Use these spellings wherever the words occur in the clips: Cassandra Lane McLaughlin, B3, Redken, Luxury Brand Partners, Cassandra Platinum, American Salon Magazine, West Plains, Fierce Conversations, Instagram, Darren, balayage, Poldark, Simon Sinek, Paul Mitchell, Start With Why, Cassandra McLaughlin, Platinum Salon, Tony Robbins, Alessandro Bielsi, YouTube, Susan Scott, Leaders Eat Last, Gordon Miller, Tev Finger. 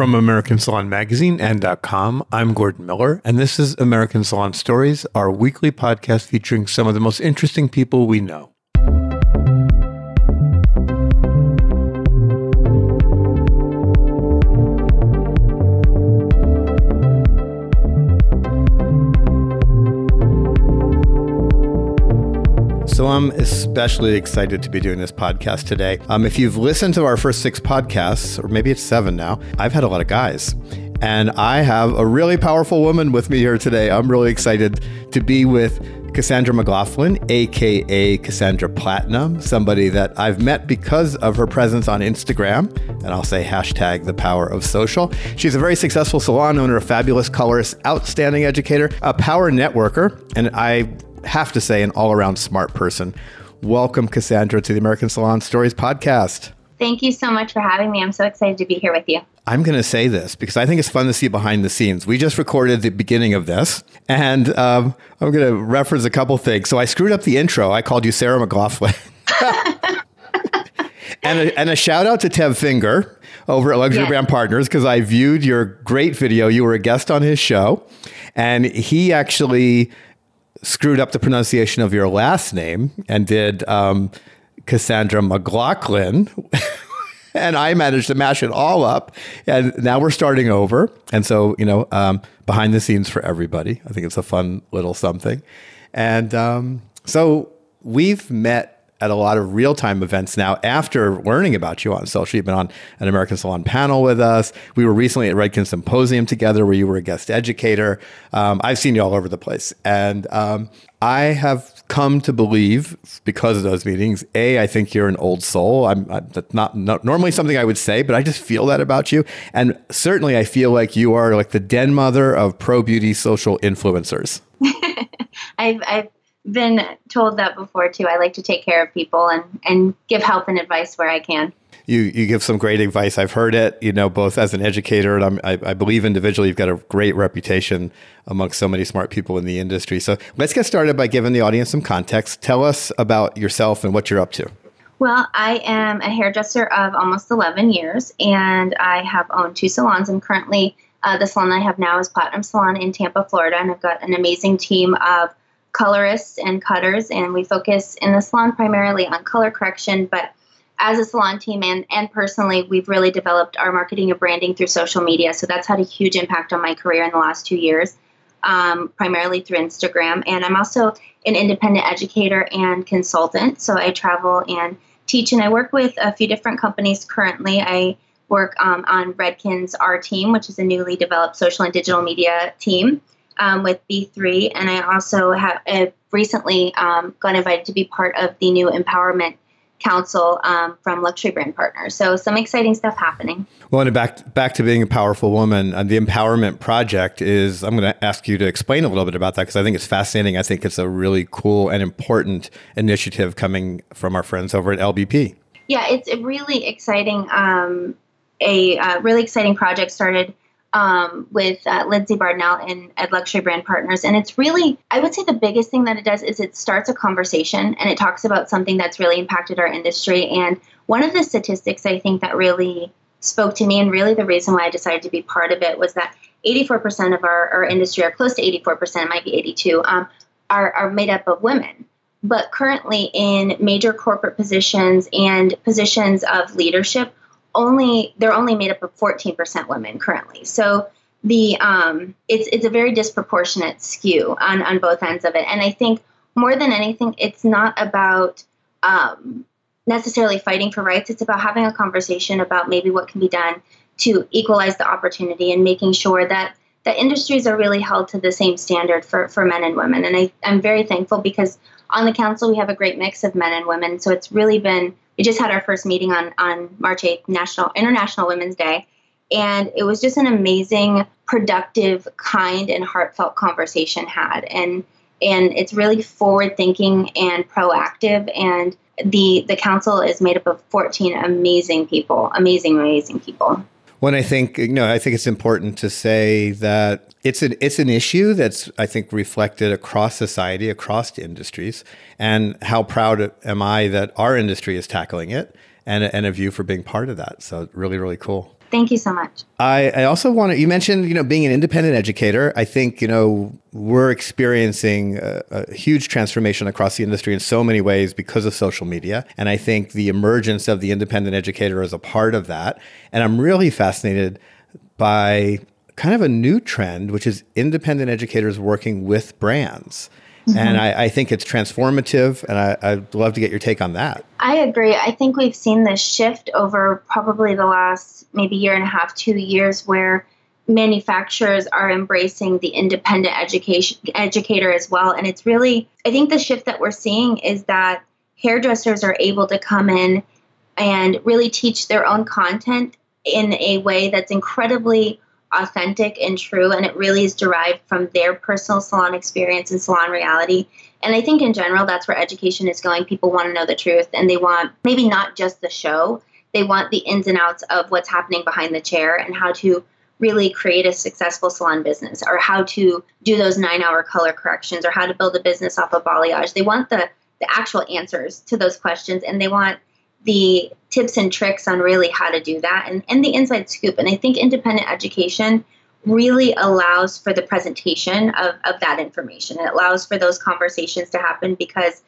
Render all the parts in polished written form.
From American Salon Magazine and .com, I'm Gordon Miller, and this is American Salon Stories, our weekly podcast featuring some of the most interesting people we know. So I'm especially excited to be doing this podcast today. If you've listened to our first 6 podcasts, or maybe it's 7 now, I've had a lot of guys. And I have a really powerful woman with me here today. I'm really excited to be with Cassandra McLaughlin, aka Cassandra Platinum, somebody that I've met because of her presence on Instagram, and I'll say hashtag the power of social. She's a very successful salon owner, a fabulous colorist, outstanding educator, a power networker, and I have to say, an all-around smart person. Welcome, Cassandra, to the American Salon Stories podcast. Thank you so much for having me. I'm so excited to be here with you. I'm going to say this because I think it's fun to see behind the scenes. We just recorded the beginning of this, and I'm going to reference a couple things. So I screwed up the intro. I called you Sarah McLaughlin. And a shout out to Tev Finger over at Luxury Brand Partners, because I viewed your great video. You were a guest on his show, and he actually screwed up the pronunciation of your last name and did Cassandra McLaughlin. And I managed to mash it all up. And now we're starting over. And so, you know, behind the scenes for everybody. I think it's a fun little something. And so we've met at a lot of real-time events now after learning about you on social. You've been on an American Salon panel with us. We were recently at Redken Symposium together where you were a guest educator. I've seen you all over the place. And I have come to believe, because of those meetings, I think you're an old soul. That's not normally something I would say, but I just feel that about you. And certainly I feel like you are like the den mother of pro beauty social influencers. I've been told that before too. I like to take care of people and give help and advice where I can. You give some great advice. I've heard it, you know, both as an educator and I believe individually you've got a great reputation amongst so many smart people in the industry. So let's get started by giving the audience some context. Tell us about yourself and what you're up to. Well, I am a hairdresser of almost 11 years and I have owned 2 salons. I'm currently, the salon I have now is Platinum Salon in Tampa, Florida, and I've got an amazing team of colorists and cutters, and we focus in the salon primarily on color correction, but as a salon team and personally, we've really developed our marketing and branding through social media, so that's had a huge impact on my career in the last 2 years, primarily through Instagram. And I'm also an independent educator and consultant, so I travel and teach, and I work with a few different companies currently. I work on Redken's R team, which is a newly developed social and digital media team, with B3, and I also have recently got invited to be part of the new Empowerment Council from Luxury Brand Partners. So some exciting stuff happening. Well, and back to being a powerful woman, the Empowerment Project is, I'm going to ask you to explain a little bit about that because I think it's fascinating. I think it's a really cool and important initiative coming from our friends over at LBP. Yeah, it's a really exciting, really exciting project started with Lindsay Bardnell at Luxury Brand Partners. And it's really, I would say the biggest thing that it does is it starts a conversation and it talks about something that's really impacted our industry. And one of the statistics I think that really spoke to me and really the reason why I decided to be part of it was that 84% of our industry, or close to 84%, might be 82, are made up of women. But currently in major corporate positions and positions of leadership, they're only made up of 14% women currently. So the it's a very disproportionate skew on both ends of it. And I think more than anything, it's not about necessarily fighting for rights. It's about having a conversation about maybe what can be done to equalize the opportunity and making sure that the industries are really held to the same standard for men and women. And I'm very thankful because on the council, we have a great mix of men and women. So it's really been, we just had our first meeting on March 8th, International Women's Day. And it was just an amazing, productive, kind, and heartfelt conversation had. And it's really forward-thinking and proactive. And the council is made up of 14 amazing people, amazing people. When I think, you know, I think it's important to say that it's an issue that's, I think, reflected across society, across industries, and how proud am I that our industry is tackling it, and of you for being part of that. So really, really cool. Thank you so much. I also want to, you mentioned, you know, being an independent educator. I think, you know, we're experiencing a huge transformation across the industry in so many ways because of social media. And I think the emergence of the independent educator is a part of that. And I'm really fascinated by kind of a new trend, which is independent educators working with brands. Mm-hmm. And I think it's transformative, and I'd love to get your take on that. I agree. I think we've seen this shift over probably the last maybe year and a half, 2 years, where manufacturers are embracing the independent educator as well. And it's really, I think the shift that we're seeing is that hairdressers are able to come in and really teach their own content in a way that's incredibly authentic and true, and it really is derived from their personal salon experience and salon reality. And I think in general, that's where education is going. People want to know the truth, and they want maybe not just the show, they want the ins and outs of what's happening behind the chair and how to really create a successful salon business, or how to do those 9-hour color corrections, or how to build a business off of balayage. They want the actual answers to those questions, and they want the tips and tricks on really how to do that, and the inside scoop. And I think independent education really allows for the presentation of that information. It allows for those conversations to happen because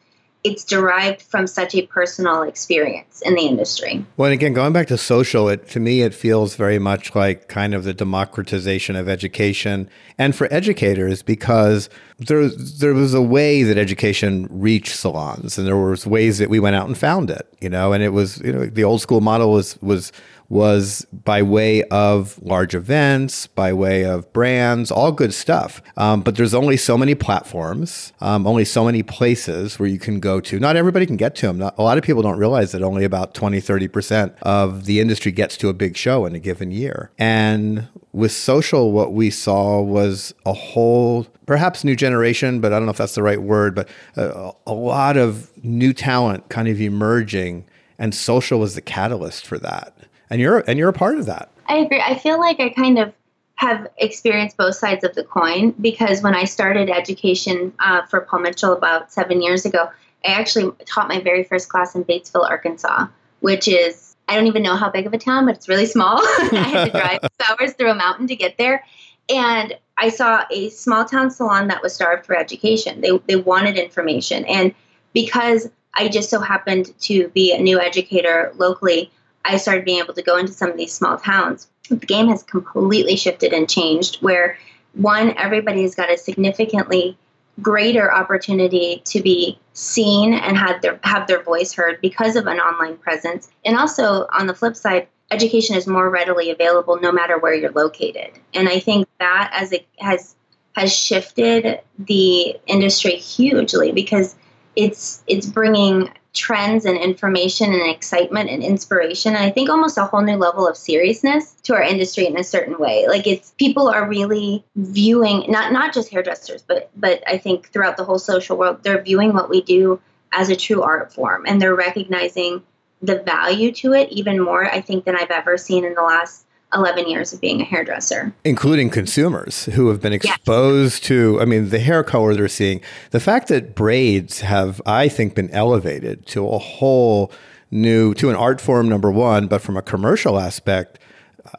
it's derived from such a personal experience in the industry. Well, and again, going back to social, to me, it feels very much like kind of the democratization of education, and for educators, because there was a way that education reached salons, and there was ways that we went out and found it, you know, and it was, you know, the old school model was by way of large events, by way of brands, all good stuff. But there's only so many platforms, only so many places where you can go to. Not everybody can get to them. A lot of people don't realize that only about 20-30% of the industry gets to a big show in a given year. And with social, what we saw was a whole, perhaps new generation, but I don't know if that's the right word, but a lot of new talent kind of emerging, and social was the catalyst for that. And you're a part of that. I agree. I feel like I kind of have experienced both sides of the coin, because when I started education for Paul Mitchell about 7 years ago, I actually taught my very first class in Batesville, Arkansas, which is, I don't even know how big of a town, but it's really small. I had to drive 2 hours through a mountain to get there. And I saw a small town salon that was starved for education. They wanted information. And because I just so happened to be a new educator locally, I started being able to go into some of these small towns. The game has completely shifted and changed, where one, everybody's got a significantly greater opportunity to be seen and have their voice heard because of an online presence. And also on the flip side, education is more readily available no matter where you're located. And I think that as it has shifted the industry hugely, because it's bringing trends and information and excitement and inspiration, and I think almost a whole new level of seriousness to our industry in a certain way. Like, it's, people are really viewing, not just hairdressers, but I think throughout the whole social world, they're viewing what we do as a true art form, and they're recognizing the value to it even more, I think, than I've ever seen in the last 11 years of being a hairdresser. Including consumers who have been exposed to, I mean, the hair color they're seeing. The fact that braids have, I think, been elevated to a whole new, to an art form, number one, but from a commercial aspect,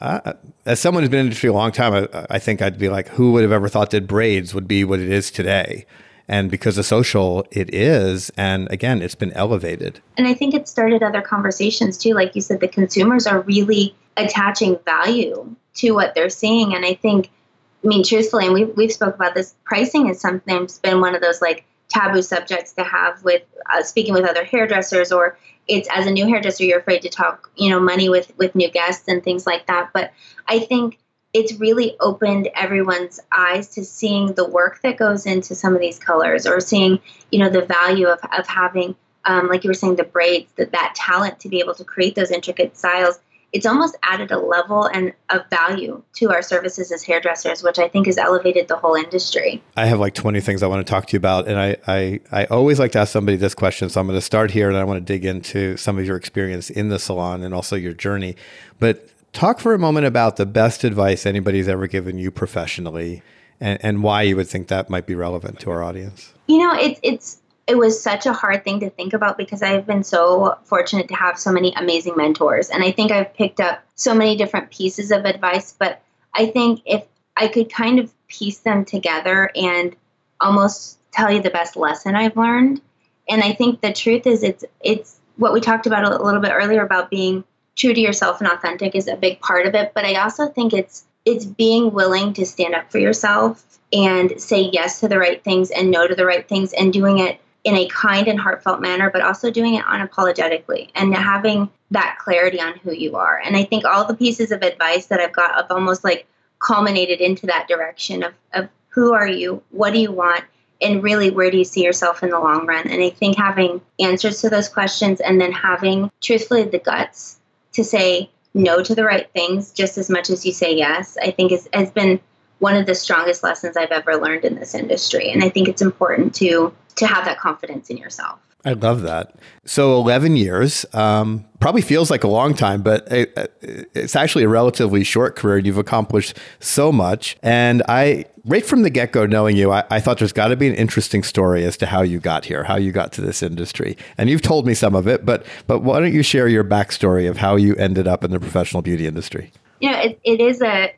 as someone who's been in the industry a long time, I think I'd be like, who would have ever thought that braids would be what it is today? And because of social, it is. And again, it's been elevated. And I think it started other conversations too. Like you said, the consumers are really attaching value to what they're seeing. And I think, I mean, truthfully, and we've spoke about this, pricing has sometimes been one of those like taboo subjects to have with speaking with other hairdressers, or it's, as a new hairdresser, you're afraid to talk, you know, money with new guests and things like that. But I think it's really opened everyone's eyes to seeing the work that goes into some of these colors, or seeing, you know, the value of having, like you were saying, the braids, that talent to be able to create those intricate styles. It's almost added a level and a value to our services as hairdressers, which I think has elevated the whole industry. I have like 20 things I want to talk to you about. And I always like to ask somebody this question. So I'm going to start here, and I want to dig into some of your experience in the salon and also your journey. But talk for a moment about the best advice anybody's ever given you professionally, and why you would think that might be relevant to our audience. You know, it's it was such a hard thing to think about because I've been so fortunate to have so many amazing mentors. And I think I've picked up so many different pieces of advice, but I think if I could kind of piece them together and almost tell you the best lesson I've learned. And I think the truth is it's what we talked about a little bit earlier about being true to yourself and authentic is a big part of it. But I also think it's being willing to stand up for yourself and say yes to the right things and no to the right things and doing it in a kind and heartfelt manner, but also doing it unapologetically and having that clarity on who you are. And I think all the pieces of advice that I've got have almost like culminated into that direction of who are you, what do you want, and really where do you see yourself in the long run. And I think having answers to those questions and then having truthfully the guts to say no to the right things just as much as you say yes, I think has been one of the strongest lessons I've ever learned in this industry. And I think it's important to have that confidence in yourself. I love that. So 11 years, probably feels like a long time, but it's actually a relatively short career. You've accomplished so much. And right from the get-go, knowing you, I thought there's got to be an interesting story as to how you got here, how you got to this industry. And you've told me some of it, but why don't you share your backstory of how you ended up in the professional beauty industry? You know, it is a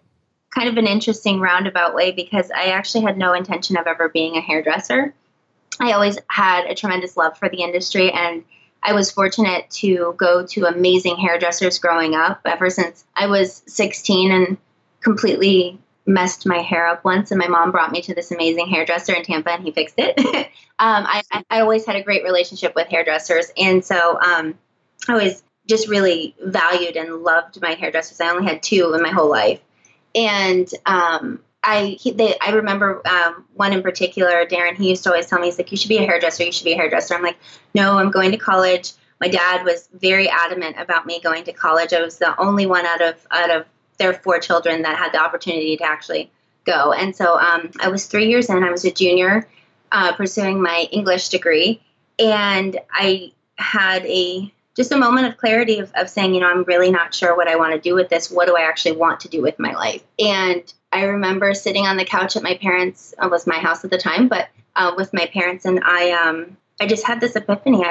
kind of an interesting roundabout way because I actually had no intention of ever being a hairdresser. I always had a tremendous love for the industry, and I was fortunate to go to amazing hairdressers growing up ever since I was 16 and completely messed my hair up once. And my mom brought me to this amazing hairdresser in Tampa and he fixed it. I always had a great relationship with hairdressers. And so I always just really valued and loved my hairdressers. I only had two in my whole life. And I remember one in particular, Darren, he used to always tell me, he's like, you should be a hairdresser. You should be a hairdresser. I'm like, no, I'm going to college. My dad was very adamant about me going to college. I was the only one out of their four children that had the opportunity to actually go. And so I was 3 years in, I was a junior pursuing my English degree. And I had just a moment of clarity of saying, you know, I'm really not sure what I want to do with this. What do I actually want to do with my life? And I remember sitting on the couch at my parents', it was my house at the time, but with my parents, and I just had this epiphany.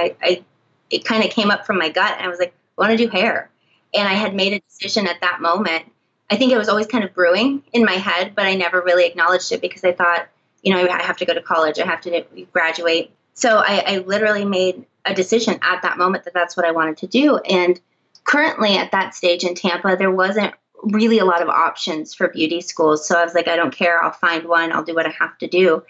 It kind of came up from my gut, and I was like, I want to do hair. And I had made a decision at that moment. I think it was always kind of brewing in my head, but I never really acknowledged it because I thought, you know, I have to go to college. I have to graduate. So I literally made a decision at that moment that that's what I wanted to do. And currently at that stage in Tampa, there wasn't really a lot of options for beauty schools. So I was like, I don't care. I'll find one. I'll do what I have to do.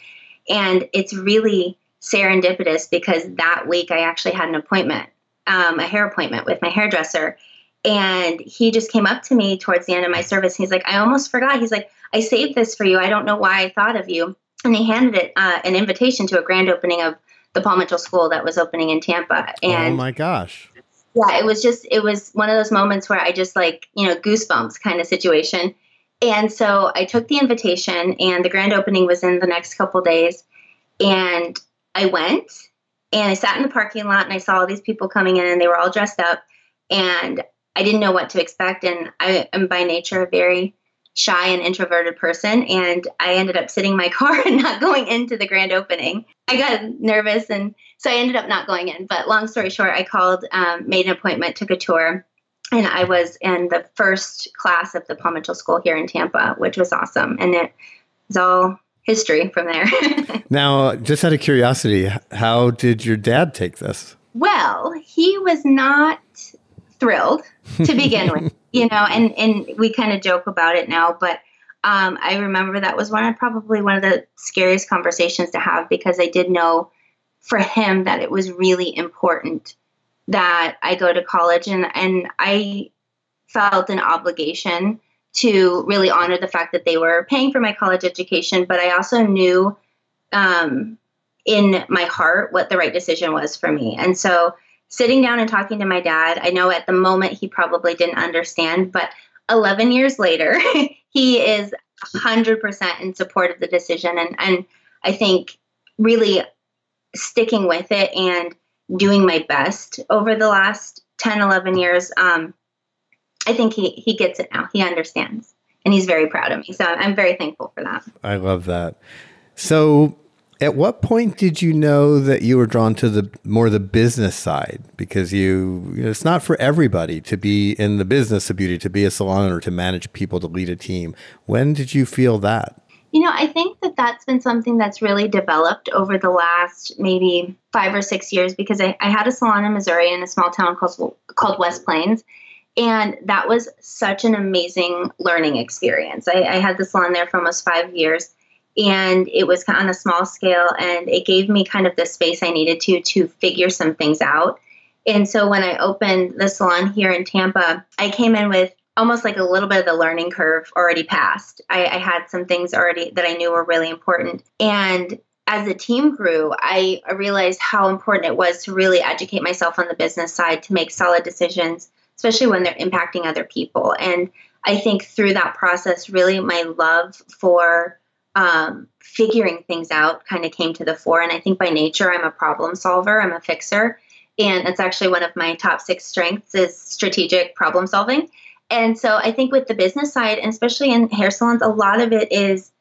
And it's really serendipitous because that week I actually had an appointment, a hair appointment with my hairdresser. And he just came up to me towards the end of my service. He's like, I almost forgot. He's like, I saved this for you. I don't know why I thought of you. And he handed it an invitation to a grand opening of the Paul Mitchell School that was opening in Tampa. And oh my gosh. Yeah, it was one of those moments where I just like, you know, goosebumps kind of situation. And so I took the invitation and the grand opening was in the next couple of days. And I went and I sat in the parking lot and I saw all these people coming in and they were all dressed up and I didn't know what to expect. And I am by nature a very shy and introverted person. And I ended up sitting in my car and not going into the grand opening. I got nervous. And so I ended up not going in. But long story short, I called, made an appointment, took a tour. And I was in the first class of the Paul Mitchell School here in Tampa, which was awesome. And it was all history from there. Now, just out of curiosity, how did your dad take this? Well, he was not thrilled to begin with, you know, and we kind of joke about it now, but I remember that was probably one of the scariest conversations to have because I did know for him that it was really important that I go to college and I felt an obligation to really honor the fact that they were paying for my college education, but I also knew in my heart what the right decision was for me. And so sitting down and talking to my dad, I know at the moment he probably didn't understand, but 11 years later, he is 100% in support of the decision. And I think really sticking with it and doing my best over the last 10, 11 years, I think he gets it now. He understands and he's very proud of me. So I'm very thankful for that. I love that. So At what point did you know that you were drawn to the more the business side? Because you know, it's not for everybody to be in the business of beauty, to be a salon owner, to manage people, to lead a team. When did you feel that? You know, I think that that's been something that's really developed over the last maybe 5 or 6 years, because I had a salon in Missouri in a small town called West Plains. And that was such an amazing learning experience. I had the salon there for almost 5 years. And it was on a small scale, and it gave me kind of the space I needed to figure some things out. And so when I opened the salon here in Tampa, I came in with almost like a little bit of the learning curve already passed. I had some things already that I knew were really important. And as the team grew, I realized how important it was to really educate myself on the business side, to make solid decisions, especially when they're impacting other people. And I think through that process, really my love for figuring things out kind of came to the fore. And I think by nature, I'm a problem solver. I'm a fixer. And that's actually one of my top 6 strengths is strategic problem solving. And so I think with the business side, and especially in hair salons, a lot of it is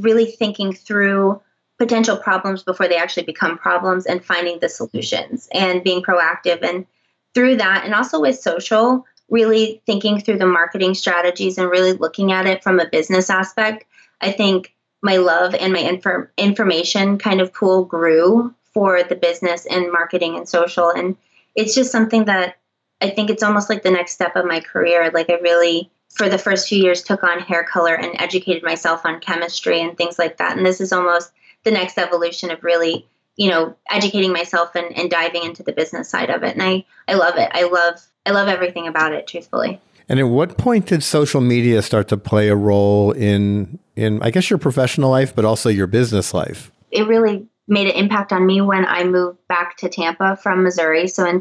really thinking through potential problems before they actually become problems and finding the solutions and being proactive. And through that, and also with social, really thinking through the marketing strategies and really looking at it from a business aspect, I think my love and my information kind of pool grew for the business and marketing and social. And it's just something that I think it's almost like the next step of my career. Like I really, for the first few years, took on hair color and educated myself on chemistry and things like that. And this is almost the next evolution of really, you know, educating myself and diving into the business side of it. And I love it. I love everything about it, truthfully. And at what point did social media start to play a role in I guess, your professional life, but also your business life? It really made an impact on me when I moved back to Tampa from Missouri. So in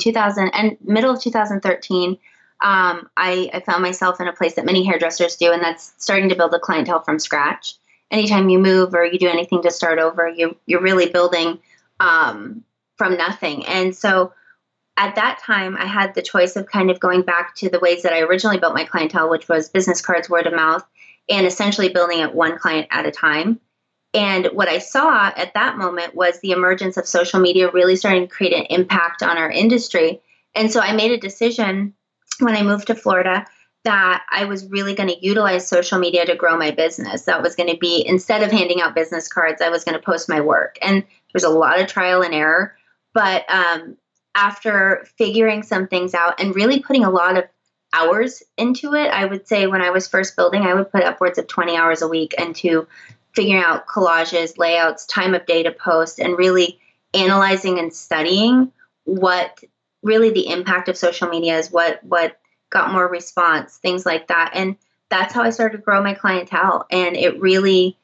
middle of 2013, I found myself in a place that many hairdressers do, and that's starting to build a clientele from scratch. Anytime you move or you do anything to start over, you're really building from nothing. And so at that time, I had the choice of kind of going back to the ways that I originally built my clientele, which was business cards, word of mouth, and essentially building it one client at a time. And what I saw at that moment was the emergence of social media really starting to create an impact on our industry. And so I made a decision when I moved to Florida that I was really going to utilize social media to grow my business. That was going to be, instead of handing out business cards, I was going to post my work. And there's a lot of trial and error, but after figuring some things out and really putting a lot of hours into it, I would say when I was first building, I would put upwards of 20 hours a week into figuring out collages, layouts, time of day to post, and really analyzing and studying what really the impact of social media is, what got more response, things like that. And that's how I started to grow my clientele. And it really,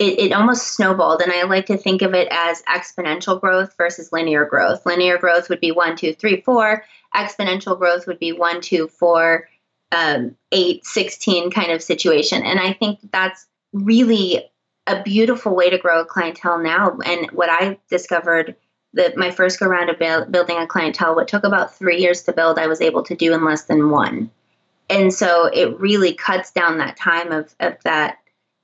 it almost snowballed. And I like to think of it as exponential growth versus linear growth. Linear growth would be 1, 2, 3, 4. Exponential growth would be 1, 2, 4, 8, 16 kind of situation. And I think that's really a beautiful way to grow a clientele now. And what I discovered that my first go round of building a clientele, what took about 3 years to build, I was able to do in less than 1. And so it really cuts down that time of that,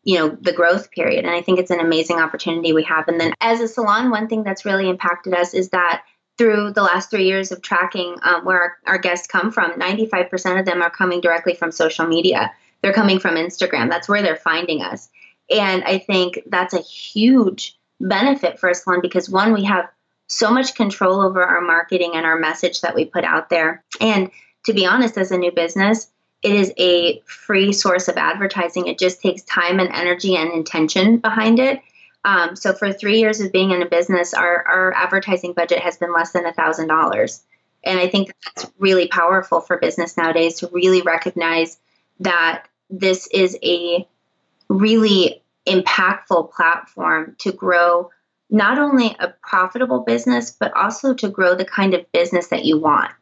you know, the growth period. And I think it's an amazing opportunity we have. And then as a salon, one thing that's really impacted us is that through the last 3 years of tracking where our guests come from, 95% of them are coming directly from social media. They're coming from Instagram. That's where they're finding us. And I think that's a huge benefit for a salon because, one, we have so much control over our marketing and our message that we put out there. And to be honest, as a new business, it is a free source of advertising. It just takes time and energy and intention behind it. So for 3 years of being in a business, our advertising budget has been less than $1,000. And I think that's really powerful for business nowadays to really recognize that this is a really impactful platform to grow not only a profitable business, but also to grow the kind of business that you want.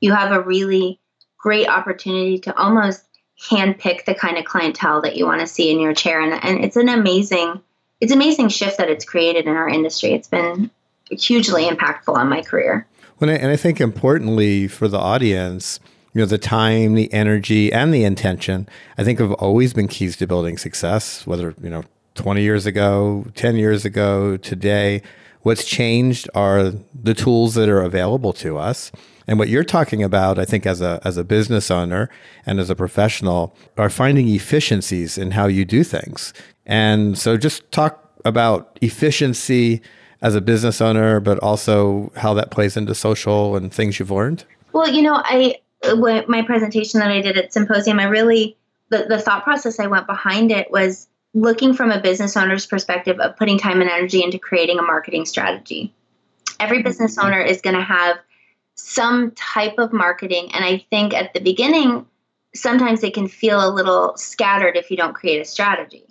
You have a really great opportunity to almost handpick the kind of clientele that you want to see in your chair. And it's an amazing, shift that it's created in our industry. It's been hugely impactful on my career. Well, and I think importantly for the audience, you know, the time, the energy, and the intention, I think have always been keys to building success, whether, you know, 20 years ago, 10 years ago, today. What's changed are the tools that are available to us. And what you're talking about, I think, as a business owner and as a professional, are finding efficiencies in how you do things. And so just talk about efficiency as a business owner, but also how that plays into social and things you've learned. Well, you know, my presentation that I did at Symposium, the thought process I went behind it was looking from a business owner's perspective of putting time and energy into creating a marketing strategy. Every business owner is going to have some type of marketing. And I think at the beginning, sometimes it can feel a little scattered if you don't create a strategy.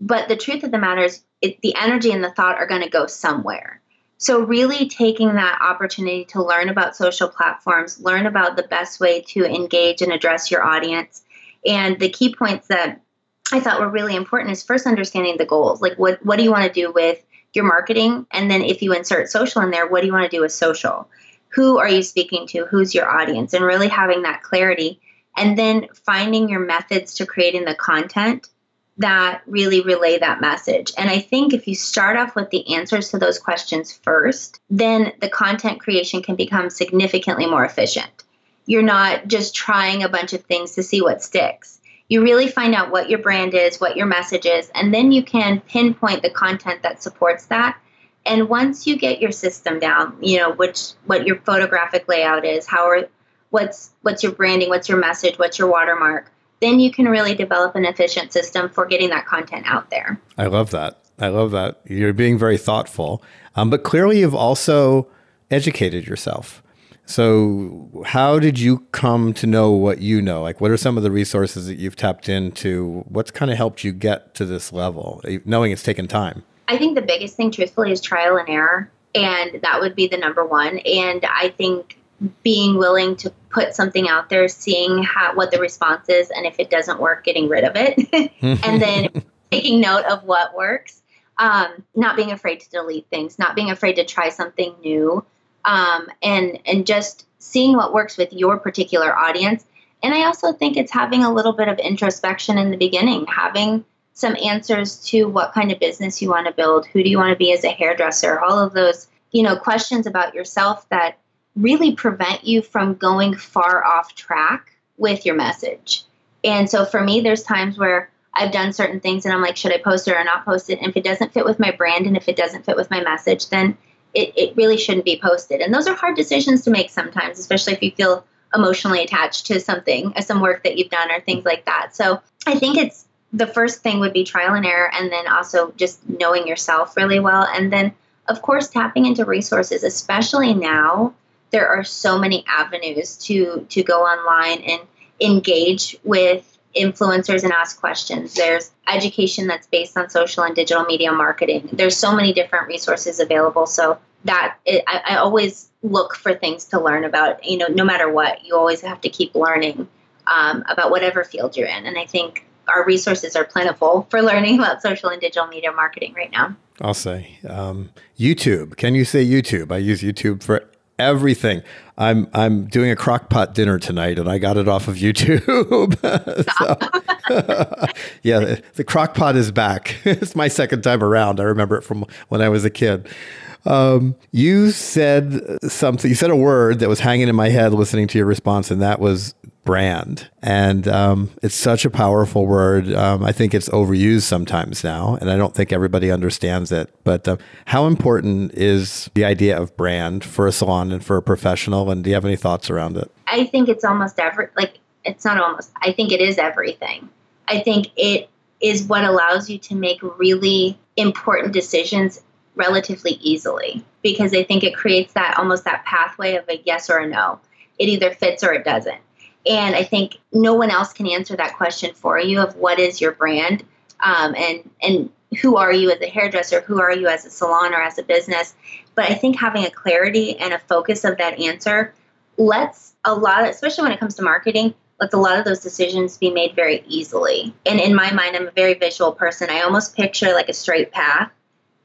But the truth of the matter is the energy and the thought are going to go somewhere. So really taking that opportunity to learn about social platforms, learn about the best way to engage and address your audience. And the key points that I thought were really important is first understanding the goals. Like what do you want to do with your marketing? And then if you insert social in there, what do you want to do with social? Who are you speaking to? Who's your audience? And really having that clarity. And then finding your methods to creating the content that really relay that message. And I think if you start off with the answers to those questions first, then the content creation can become significantly more efficient. You're not just trying a bunch of things to see what sticks. You really find out what your brand is, what your message is, and then you can pinpoint the content that supports that. And once you get your system down, you know, what your photographic layout is, what's your branding, what's your message, what's your watermark, then you can really develop an efficient system for getting that content out there. I love that. I love that. You're being very thoughtful. But clearly you've also educated yourself. So how did you come to know what you know? Like, what are some of the resources that you've tapped into? What's kind of helped you get to this level, knowing it's taken time? I think the biggest thing, truthfully, is trial and error. And that would be the number one. And I think being willing to put something out there, seeing what the response is, and if it doesn't work, getting rid of it, and then taking note of what works, not being afraid to delete things, not being afraid to try something new, and just seeing what works with your particular audience. And I also think it's having a little bit of introspection in the beginning, having some answers to what kind of business you want to build, who do you want to be as a hairdresser, all of those, you know, questions about yourself that really prevent you from going far off track with your message. And so for me, there's times where I've done certain things and I'm like, should I post it or not post it? And if it doesn't fit with my brand and if it doesn't fit with my message, then it really shouldn't be posted. And those are hard decisions to make sometimes, especially if you feel emotionally attached to something, some work that you've done or things like that. So I think it's the first thing would be trial and error, and then also just knowing yourself really well. And then, of course, tapping into resources, especially now. There are so many avenues to go online and engage with influencers and ask questions. There's education that's based on social and digital media marketing. There's so many different resources available. So that I always look for things to learn about, you know, no matter what, you always have to keep learning about whatever field you're in. And I think our resources are plentiful for learning about social and digital media marketing right now. I'll say YouTube. Can you say YouTube? I use YouTube for everything. I'm doing a crock pot dinner tonight and I got it off of YouTube. So, yeah, the crock pot is back. It's my second time around. I remember it from when I was a kid. You said something, you said a word that was hanging in my head listening to your response, and that was brand. And it's such a powerful word. I think it's overused sometimes now, and I don't think everybody understands it. But how important is the idea of brand for a salon and for a professional? And do you have any thoughts around it? I think it's almost I think it is everything. I think it is what allows you to make really important decisions relatively easily, because I think it creates that almost that pathway of a yes or a no. It either fits or it doesn't. And I think no one else can answer that question for you of what is your brand, and who are you as a hairdresser, who are you as a salon or as a business. But I think having a clarity and a focus of that answer especially when it comes to marketing, lets a lot of those decisions be made very easily. And in my mind, I'm a very visual person. I almost picture like a straight path.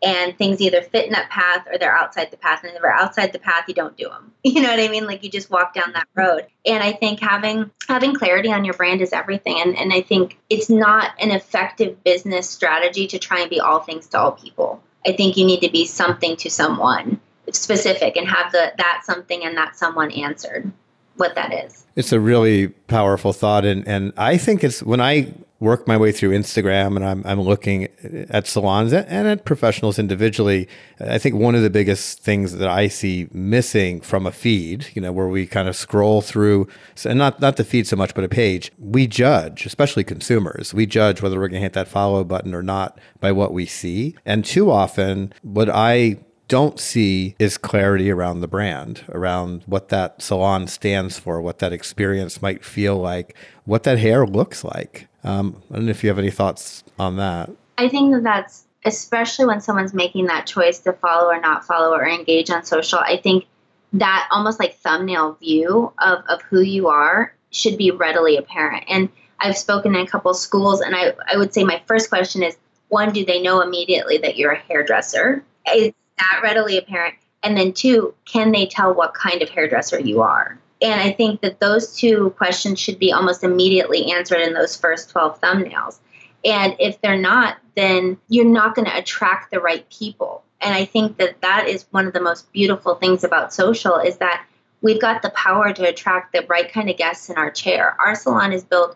and things either fit in that path or they're outside the path. And if they're outside the path, you don't do them. You know what I mean? Like you just walk down that road. And I think having clarity on your brand is everything. And I think it's not an effective business strategy to try and be all things to all people. I think you need to be something to someone specific and have that something and that someone answered what that is. It's a really powerful thought. And I think it's when I work my way through Instagram and I'm looking at salons and at professionals individually, I think one of the biggest things that I see missing from a feed, you know, where we kind of scroll through, and not the feed so much, but a page, we judge, especially consumers, we judge whether we're going to hit that follow button or not by what we see. And too often what I don't see is clarity around the brand, around what that salon stands for, what that experience might feel like, what that hair looks like. I don't know if you have any thoughts on that. I think that that's, especially when someone's making that choice to follow or not follow or engage on social, I think that almost like thumbnail view of who you are should be readily apparent. And I've spoken in a couple of schools, and I would say my first question is, one, do they know immediately that you're a hairdresser? It's that readily apparent. And then two, can they tell what kind of hairdresser you are? And I think that those two questions should be almost immediately answered in those first 12 thumbnails. And if they're not, then you're not going to attract the right people. And I think that that is one of the most beautiful things about social is that we've got the power to attract the right kind of guests in our chair. Our salon is built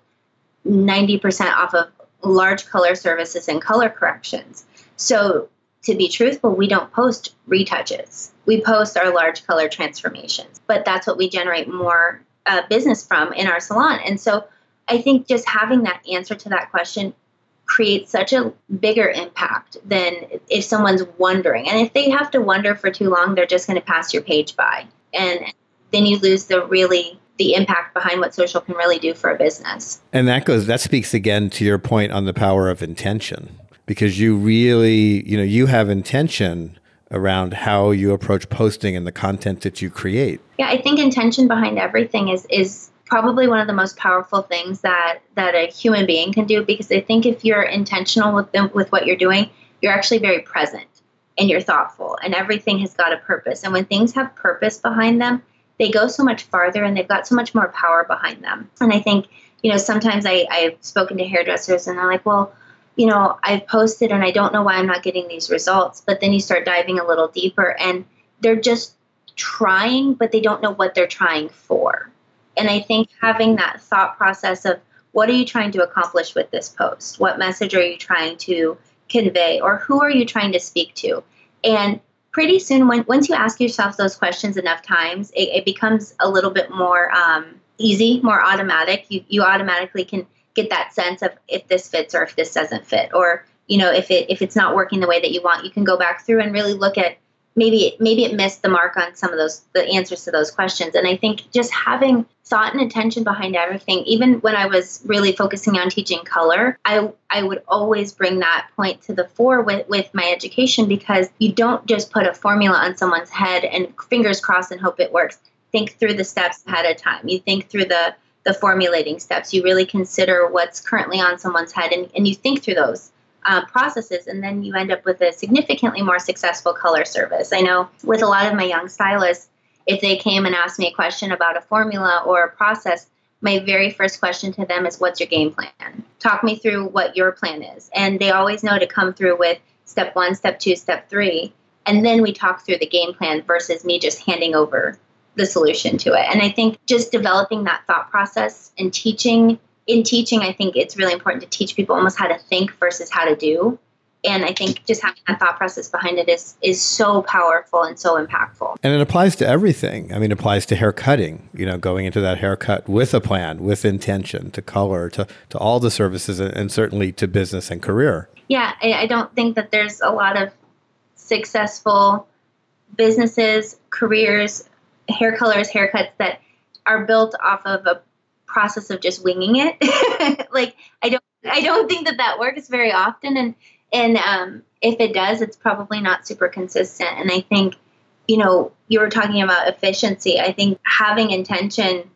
90% off of large color services and color corrections. So to be truthful, we don't post retouches. We post our large color transformations, but that's what we generate more business from in our salon. And so I think just having that answer to that question creates such a bigger impact than if someone's wondering. And if they have to wonder for too long, they're just going to pass your page by. And then you lose the impact behind what social can really do for a business. And that speaks again to your point on the power of intention. Because you really, you know, you have intention around how you approach posting and the content that you create. Yeah, I think intention behind everything is probably one of the most powerful things that a human being can do. Because I think if you're intentional with what you're doing, you're actually very present and you're thoughtful. And everything has got a purpose. And when things have purpose behind them, they go so much farther and they've got so much more power behind them. And I think, you know, sometimes I've spoken to hairdressers and they're like, well, you know, I've posted and I don't know why I'm not getting these results. But then you start diving a little deeper and they're just trying, but they don't know what they're trying for. And I think having that thought process of what are you trying to accomplish with this post? What message are you trying to convey? Or who are you trying to speak to? And pretty soon, once you ask yourself those questions enough times, it becomes a little bit more easy, more automatic. You automatically can get that sense of if this fits or if this doesn't fit, or, you know, if it's not working the way that you want, you can go back through and really look at maybe it missed the mark on some of the answers to those questions. And I think just having thought and attention behind everything, even when I was really focusing on teaching color, I would always bring that point to the fore with my education, because you don't just put a formula on someone's head and fingers crossed and hope it works. Think through the steps ahead of time. You think through the formulating steps, you really consider what's currently on someone's head and you think through those processes, and then you end up with a significantly more successful color service. I know with a lot of my young stylists, if they came and asked me a question about a formula or a process, my very first question to them is, what's your game plan? Talk me through what your plan is. And they always know to come through with step one, step two, step three. And then we talk through the game plan versus me just handing over the solution to it. And I think just developing that thought process and teaching, I think it's really important to teach people almost how to think versus how to do. And I think just having that thought process behind it is so powerful and so impactful. And it applies to everything. I mean, it applies to hair cutting, you know, going into that haircut with a plan, with intention, to color, to all the services, and certainly to business and career. Yeah, I don't think that there's a lot of successful businesses, careers, hair colors, haircuts that are built off of a process of just winging it. Like, I don't think that works very often. And if it does, it's probably not super consistent. And I think, you know, you were talking about efficiency. I think having intention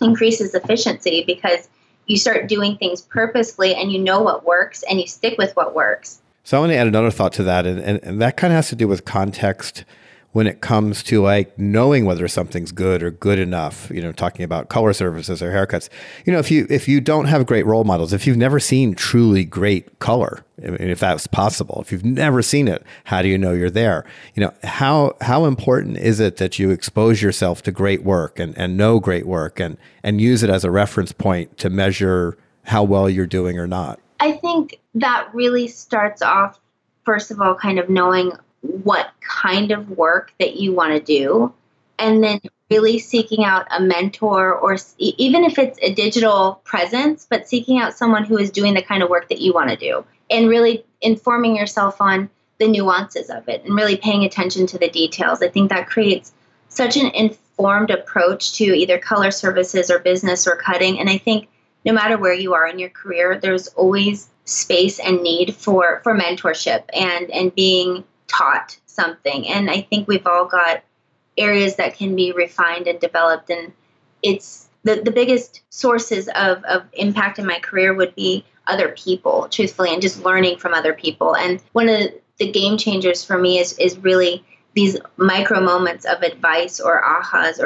increases efficiency because you start doing things purposefully and you know what works and you stick with what works. So I want to add another thought to that. And that kind of has to do with context when it comes to like knowing whether something's good or good enough, you know, talking about color services or haircuts. You know, if you don't have great role models, if you've never seen truly great color, and if that's possible, if you've never seen it, how do you know you're there? You know, how important is it that you expose yourself to great work and know great work and use it as a reference point to measure how well you're doing or not? I think that really starts off, first of all, kind of knowing what kind of work that you want to do, and then really seeking out a mentor, or even if it's a digital presence, but seeking out someone who is doing the kind of work that you want to do and really informing yourself on the nuances of it and really paying attention to the details. I think that creates such an informed approach to either color services or business or cutting. And I think no matter where you are in your career, there's always space and need for mentorship and being taught something. And I think we've all got areas that can be refined and developed. And it's the biggest sources of impact in my career would be other people, truthfully, and just learning from other people. And one of the game changers for me is really these micro moments of advice or ahas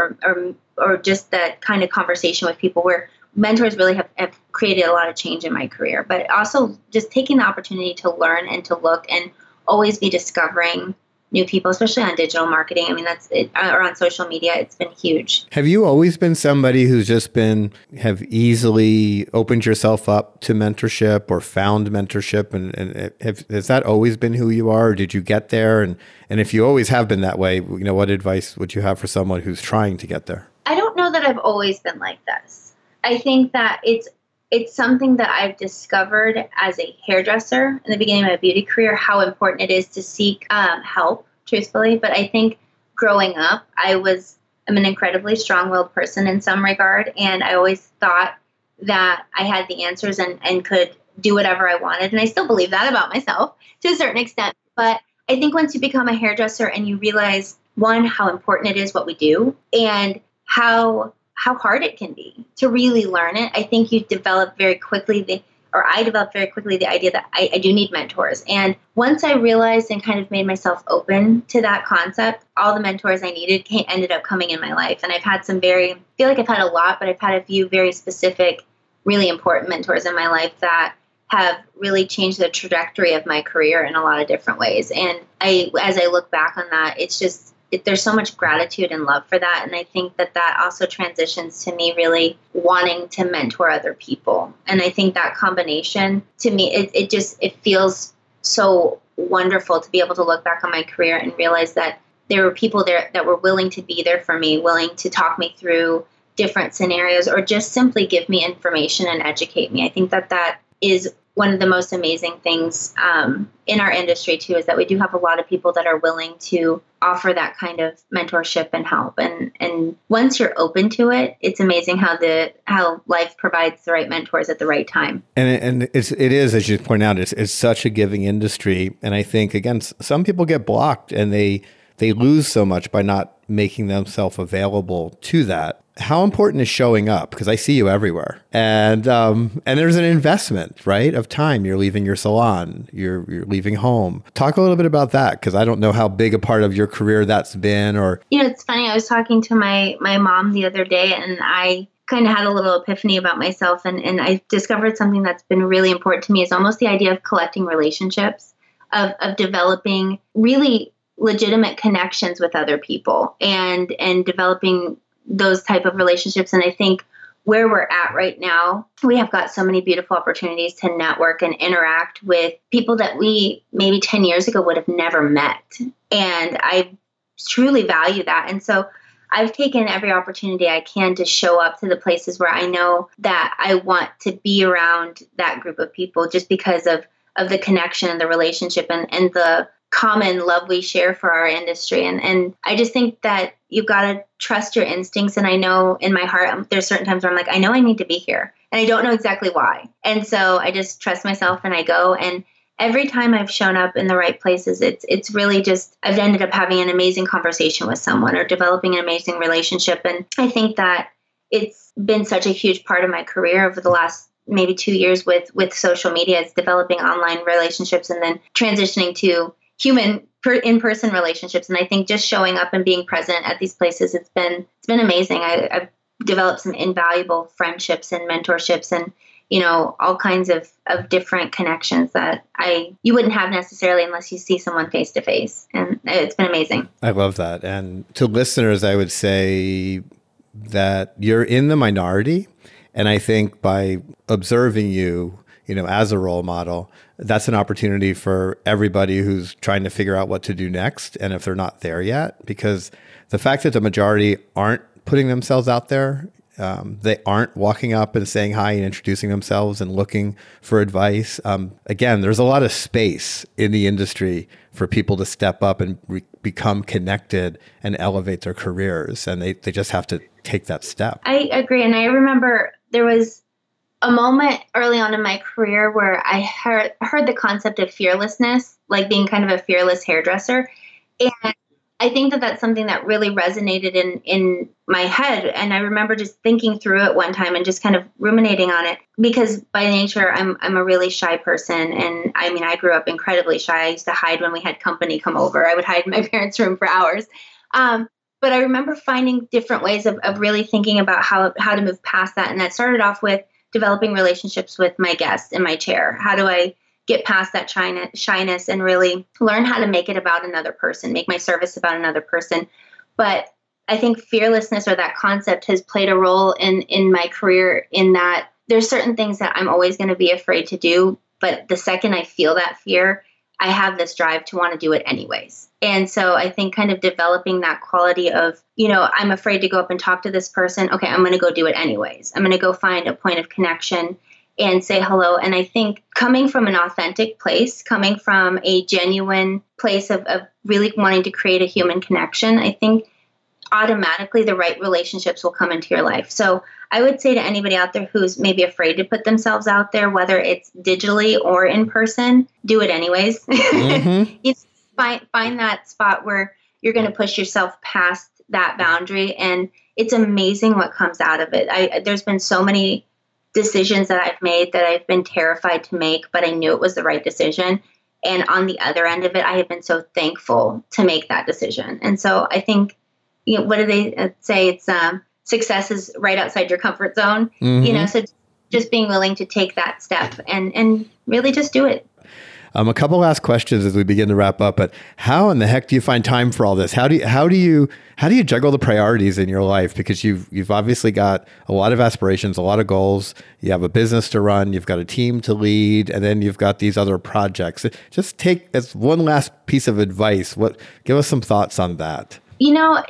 or just that kind of conversation with people where mentors really have created a lot of change in my career. But also just taking the opportunity to learn and to look and always be discovering new people, especially on digital marketing. I mean, that's it, or on social media. It's been huge. Have you always been somebody who's just have easily opened yourself up to mentorship or found mentorship? And has that always been who you are? Or did you get there? And if you always have been that way, you know, what advice would you have for someone who's trying to get there? I don't know that I've always been like this. I think that it's something that I've discovered as a hairdresser in the beginning of my beauty career, how important it is to seek help, truthfully. But I think growing up, I'm an incredibly strong-willed person in some regard. And I always thought that I had the answers and could do whatever I wanted. And I still believe that about myself to a certain extent. But I think once you become a hairdresser and you realize, one, how important it is what we do and how hard it can be to really learn it. I think you develop very quickly I developed very quickly the idea that I do need mentors. And once I realized and kind of made myself open to that concept, all the mentors I needed ended up coming in my life. And I've had I feel like I've had a lot, but I've had a few very specific, really important mentors in my life that have really changed the trajectory of my career in a lot of different ways. And as I look back on that, it's just, there's so much gratitude and love for that. And I think that also transitions to me really wanting to mentor other people. And I think that combination, to me, it feels so wonderful to be able to look back on my career and realize that there were people there that were willing to be there for me, willing to talk me through different scenarios or just simply give me information and educate me. I think that is one of the most amazing things in our industry, too, is that we do have a lot of people that are willing to offer that kind of mentorship and help. And once you're open to it, it's amazing how life provides the right mentors at the right time. And it is, as you point out, it's such a giving industry. And I think, again, some people get blocked and they lose so much by not making themselves available to that. How important is showing up? Because I see you everywhere. And there's an investment, right, of time. You're leaving your salon. You're leaving home. Talk a little bit about that, because I don't know how big a part of your career that's been. Or, you know, it's funny. I was talking to my mom the other day, and I kind of had a little epiphany about myself. And I discovered something that's been really important to me is almost the idea of collecting relationships, of developing really legitimate connections with other people and developing those type of relationships. And I think where we're at right now, we have got so many beautiful opportunities to network and interact with people that we maybe 10 years ago would have never met. And I truly value that. And so I've taken every opportunity I can to show up to the places where I know that I want to be around that group of people just because of the connection and the relationship and the common love we share for our industry. And I just think that you've got to trust your instincts. And I know in my heart, there's certain times where I'm like, I know I need to be here and I don't know exactly why. And so I just trust myself and I go. And every time I've shown up in the right places, it's really just, I've ended up having an amazing conversation with someone or developing an amazing relationship. And I think that it's been such a huge part of my career over the last maybe 2 years with social media is developing online relationships and then transitioning to human in-person relationships. And I think just showing up and being present at these places, it's been amazing. I've developed some invaluable friendships and mentorships and, you know, all kinds of different connections that you wouldn't have necessarily unless you see someone face to face. And it's been amazing. I love that. And to listeners, I would say that you're in the minority. And I think by observing you know, as a role model, that's an opportunity for everybody who's trying to figure out what to do next. And if they're not there yet, because the fact that the majority aren't putting themselves out there, they aren't walking up and saying hi and introducing themselves and looking for advice. Again, there's a lot of space in the industry for people to step up and become connected and elevate their careers. And they just have to take that step. I agree. And I remember there was a moment early on in my career where I heard the concept of fearlessness, like being kind of a fearless hairdresser. And I think that that's something that really resonated in my head. And I remember just thinking through it one time and just kind of ruminating on it, because by nature, I'm a really shy person. And I mean, I grew up incredibly shy. I used to hide when we had company come over. I would hide in my parents' room for hours. But I remember finding different ways of really thinking about how to move past that. And that started off with developing relationships with my guests in my chair. How do I get past that shyness and really learn how to make it about another person, make my service about another person? But I think fearlessness, or that concept, has played a role in my career, in that there's certain things that I'm always going to be afraid to do. But the second I feel that fear, I have this drive to want to do it anyways. And so I think kind of developing that quality of, you know, I'm afraid to go up and talk to this person. Okay, I'm going to go do it anyways. I'm going to go find a point of connection and say hello. And I think coming from an authentic place, coming from a genuine place of really wanting to create a human connection, I think automatically the right relationships will come into your life. So I would say to anybody out there who's maybe afraid to put themselves out there, whether it's digitally or in person, do it anyways. Mm-hmm. You find that spot where you're going to push yourself past that boundary. And it's amazing what comes out of it. There's been so many decisions that I've made that I've been terrified to make, but I knew it was the right decision. And on the other end of it, I have been so thankful to make that decision. And so I think, you know, what do they say? It's success is right outside your comfort zone. Mm-hmm. You know, so just being willing to take that step and really just do it. A couple last questions as we begin to wrap up. But how in the heck do you find time for all this? How do you juggle the priorities in your life? Because you've obviously got a lot of aspirations, a lot of goals. You have a business to run. You've got a team to lead, and then you've got these other projects. Just take as one last piece of advice. Give us some thoughts on that. You know,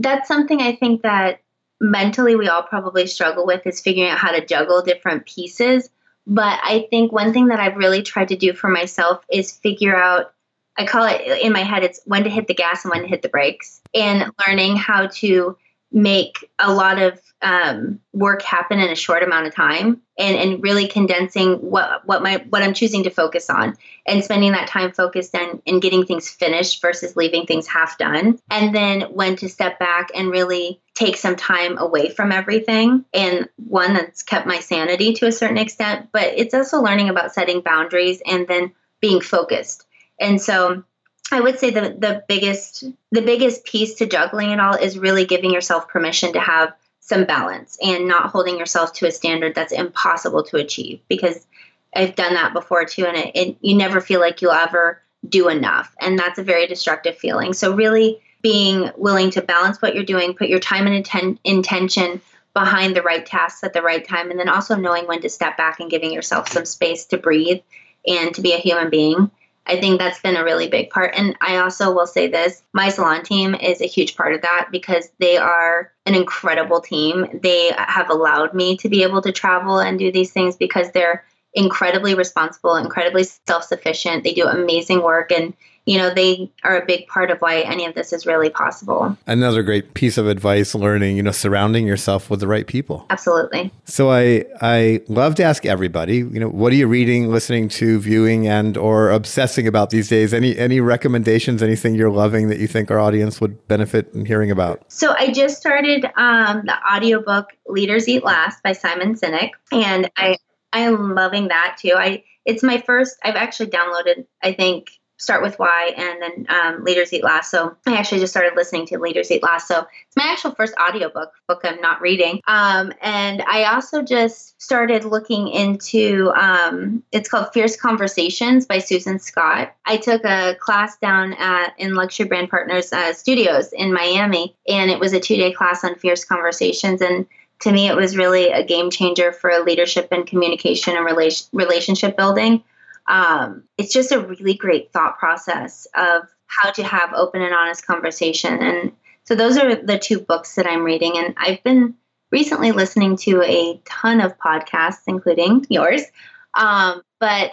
that's something I think that mentally we all probably struggle with, is figuring out how to juggle different pieces. But I think one thing that I've really tried to do for myself is figure out, I call it in my head, it's when to hit the gas and when to hit the brakes, and learning how to make a lot of work happen in a short amount of time, and really condensing what I'm choosing to focus on, and spending that time focused on and getting things finished versus leaving things half done. And then when to step back and really take some time away from everything. And one that's kept my sanity to a certain extent, but it's also learning about setting boundaries and then being focused. And so I would say the biggest piece to juggling it all is really giving yourself permission to have some balance and not holding yourself to a standard that's impossible to achieve, because I've done that before too. And you never feel like you'll ever do enough. And that's a very destructive feeling. So really being willing to balance what you're doing, put your time and intention behind the right tasks at the right time. And then also knowing when to step back and giving yourself some space to breathe and to be a human being. I think that's been a really big part. And I also will say this, my salon team is a huge part of that, because they are an incredible team. They have allowed me to be able to travel and do these things because they're incredibly responsible, incredibly self-sufficient. They do amazing work, and you know, they are a big part of why any of this is really possible. Another great piece of advice, learning, you know, surrounding yourself with the right people. Absolutely. So I love to ask everybody, you know, what are you reading, listening to, viewing, and or obsessing about these days? Any recommendations, anything you're loving that you think our audience would benefit in hearing about? So I just started the audiobook Leaders Eat Last by Simon Sinek. And I I am loving that too. It's my first, I've actually downloaded, I think, Start With Why and then Leaders Eat Last. So I actually just started listening to Leaders Eat Last. So it's my actual first audiobook, book I'm not reading. And I also just started looking into, it's called Fierce Conversations by Susan Scott. I took a class down in Luxury Brand Partners studios in Miami, and it was a 2-day class on Fierce Conversations. And to me, it was really a game changer for leadership and communication and relationship building. It's just a really great thought process of how to have open and honest conversation. And so those are the two books that I'm reading. And I've been recently listening to a ton of podcasts, including yours. But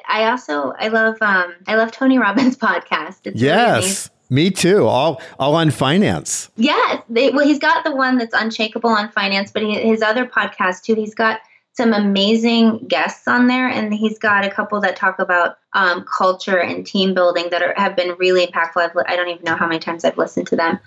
I also, I love Tony Robbins' podcast. It's yes. Amazing. Me too. All on finance. Yeah. Well, he's got the one that's Unshakable on finance, but his other podcast too, he's got some amazing guests on there. And he's got a couple that talk about culture and team building that have been really impactful. I don't even know how many times I've listened to them.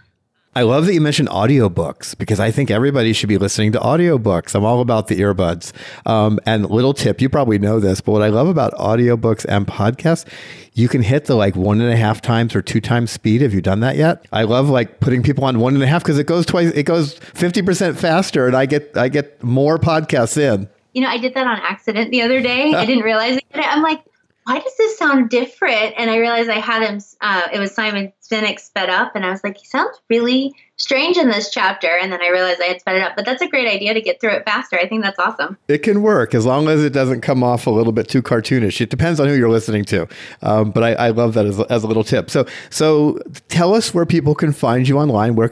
I love that you mentioned audiobooks because I think everybody should be listening to audiobooks. I'm all about the earbuds. And little tip, you probably know this, but what I love about audiobooks and podcasts, you can hit the 1.5 times or 2 times speed. Have you done that yet? I love putting people on 1.5 because it goes 50% faster and I get more podcasts in. You know, I did that on accident the other day. I didn't realize it. I'm like, why does this sound different? And I realized I had him, it was Simon Sinek sped up. And I was like, he sounds really strange in this chapter. And then I realized I had sped it up. But that's a great idea to get through it faster. I think that's awesome. It can work as long as it doesn't come off a little bit too cartoonish. It depends on who you're listening to. But I love that as a little tip. So tell us where people can find you online. Where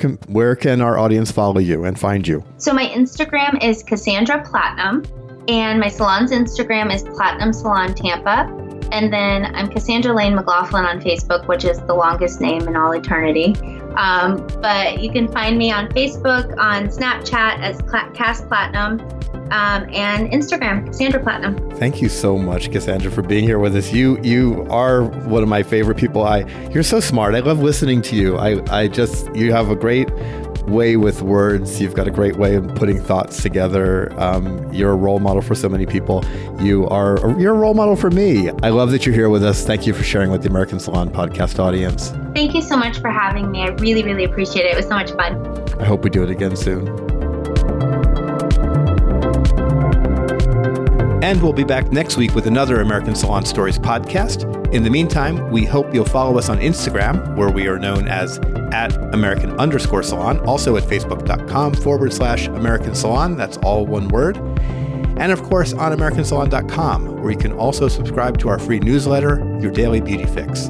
can our audience follow you and find you? So my Instagram is Cassandra Platinum. And my salon's Instagram is Platinum Salon Tampa. And then I'm Cassandra Lane McLaughlin on Facebook, which is the longest name in all eternity. But you can find me on Facebook, on Snapchat as Cass Platinum, and Instagram, Cassandra Platinum. Thank you so much, Cassandra, for being here with us. You are one of my favorite people. You're so smart. I love listening to you. You have a great way with words. You've got a great way of putting thoughts together. You're a role model for so many people. You're a role model for me. I love that you're here with us. Thank you for sharing with the American Salon podcast audience. Thank you so much for having me. I really, really appreciate it. It was so much fun. I hope we do it again soon. And we'll be back next week with another American Salon Stories podcast. In the meantime, we hope you'll follow us on Instagram, where we are known as @American_Salon, also at facebook.com/American Salon. That's all one word. And of course, on AmericanSalon.com, where you can also subscribe to our free newsletter, Your Daily Beauty Fix.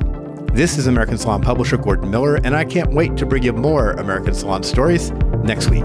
This is American Salon publisher Gordon Miller, and I can't wait to bring you more American Salon stories next week.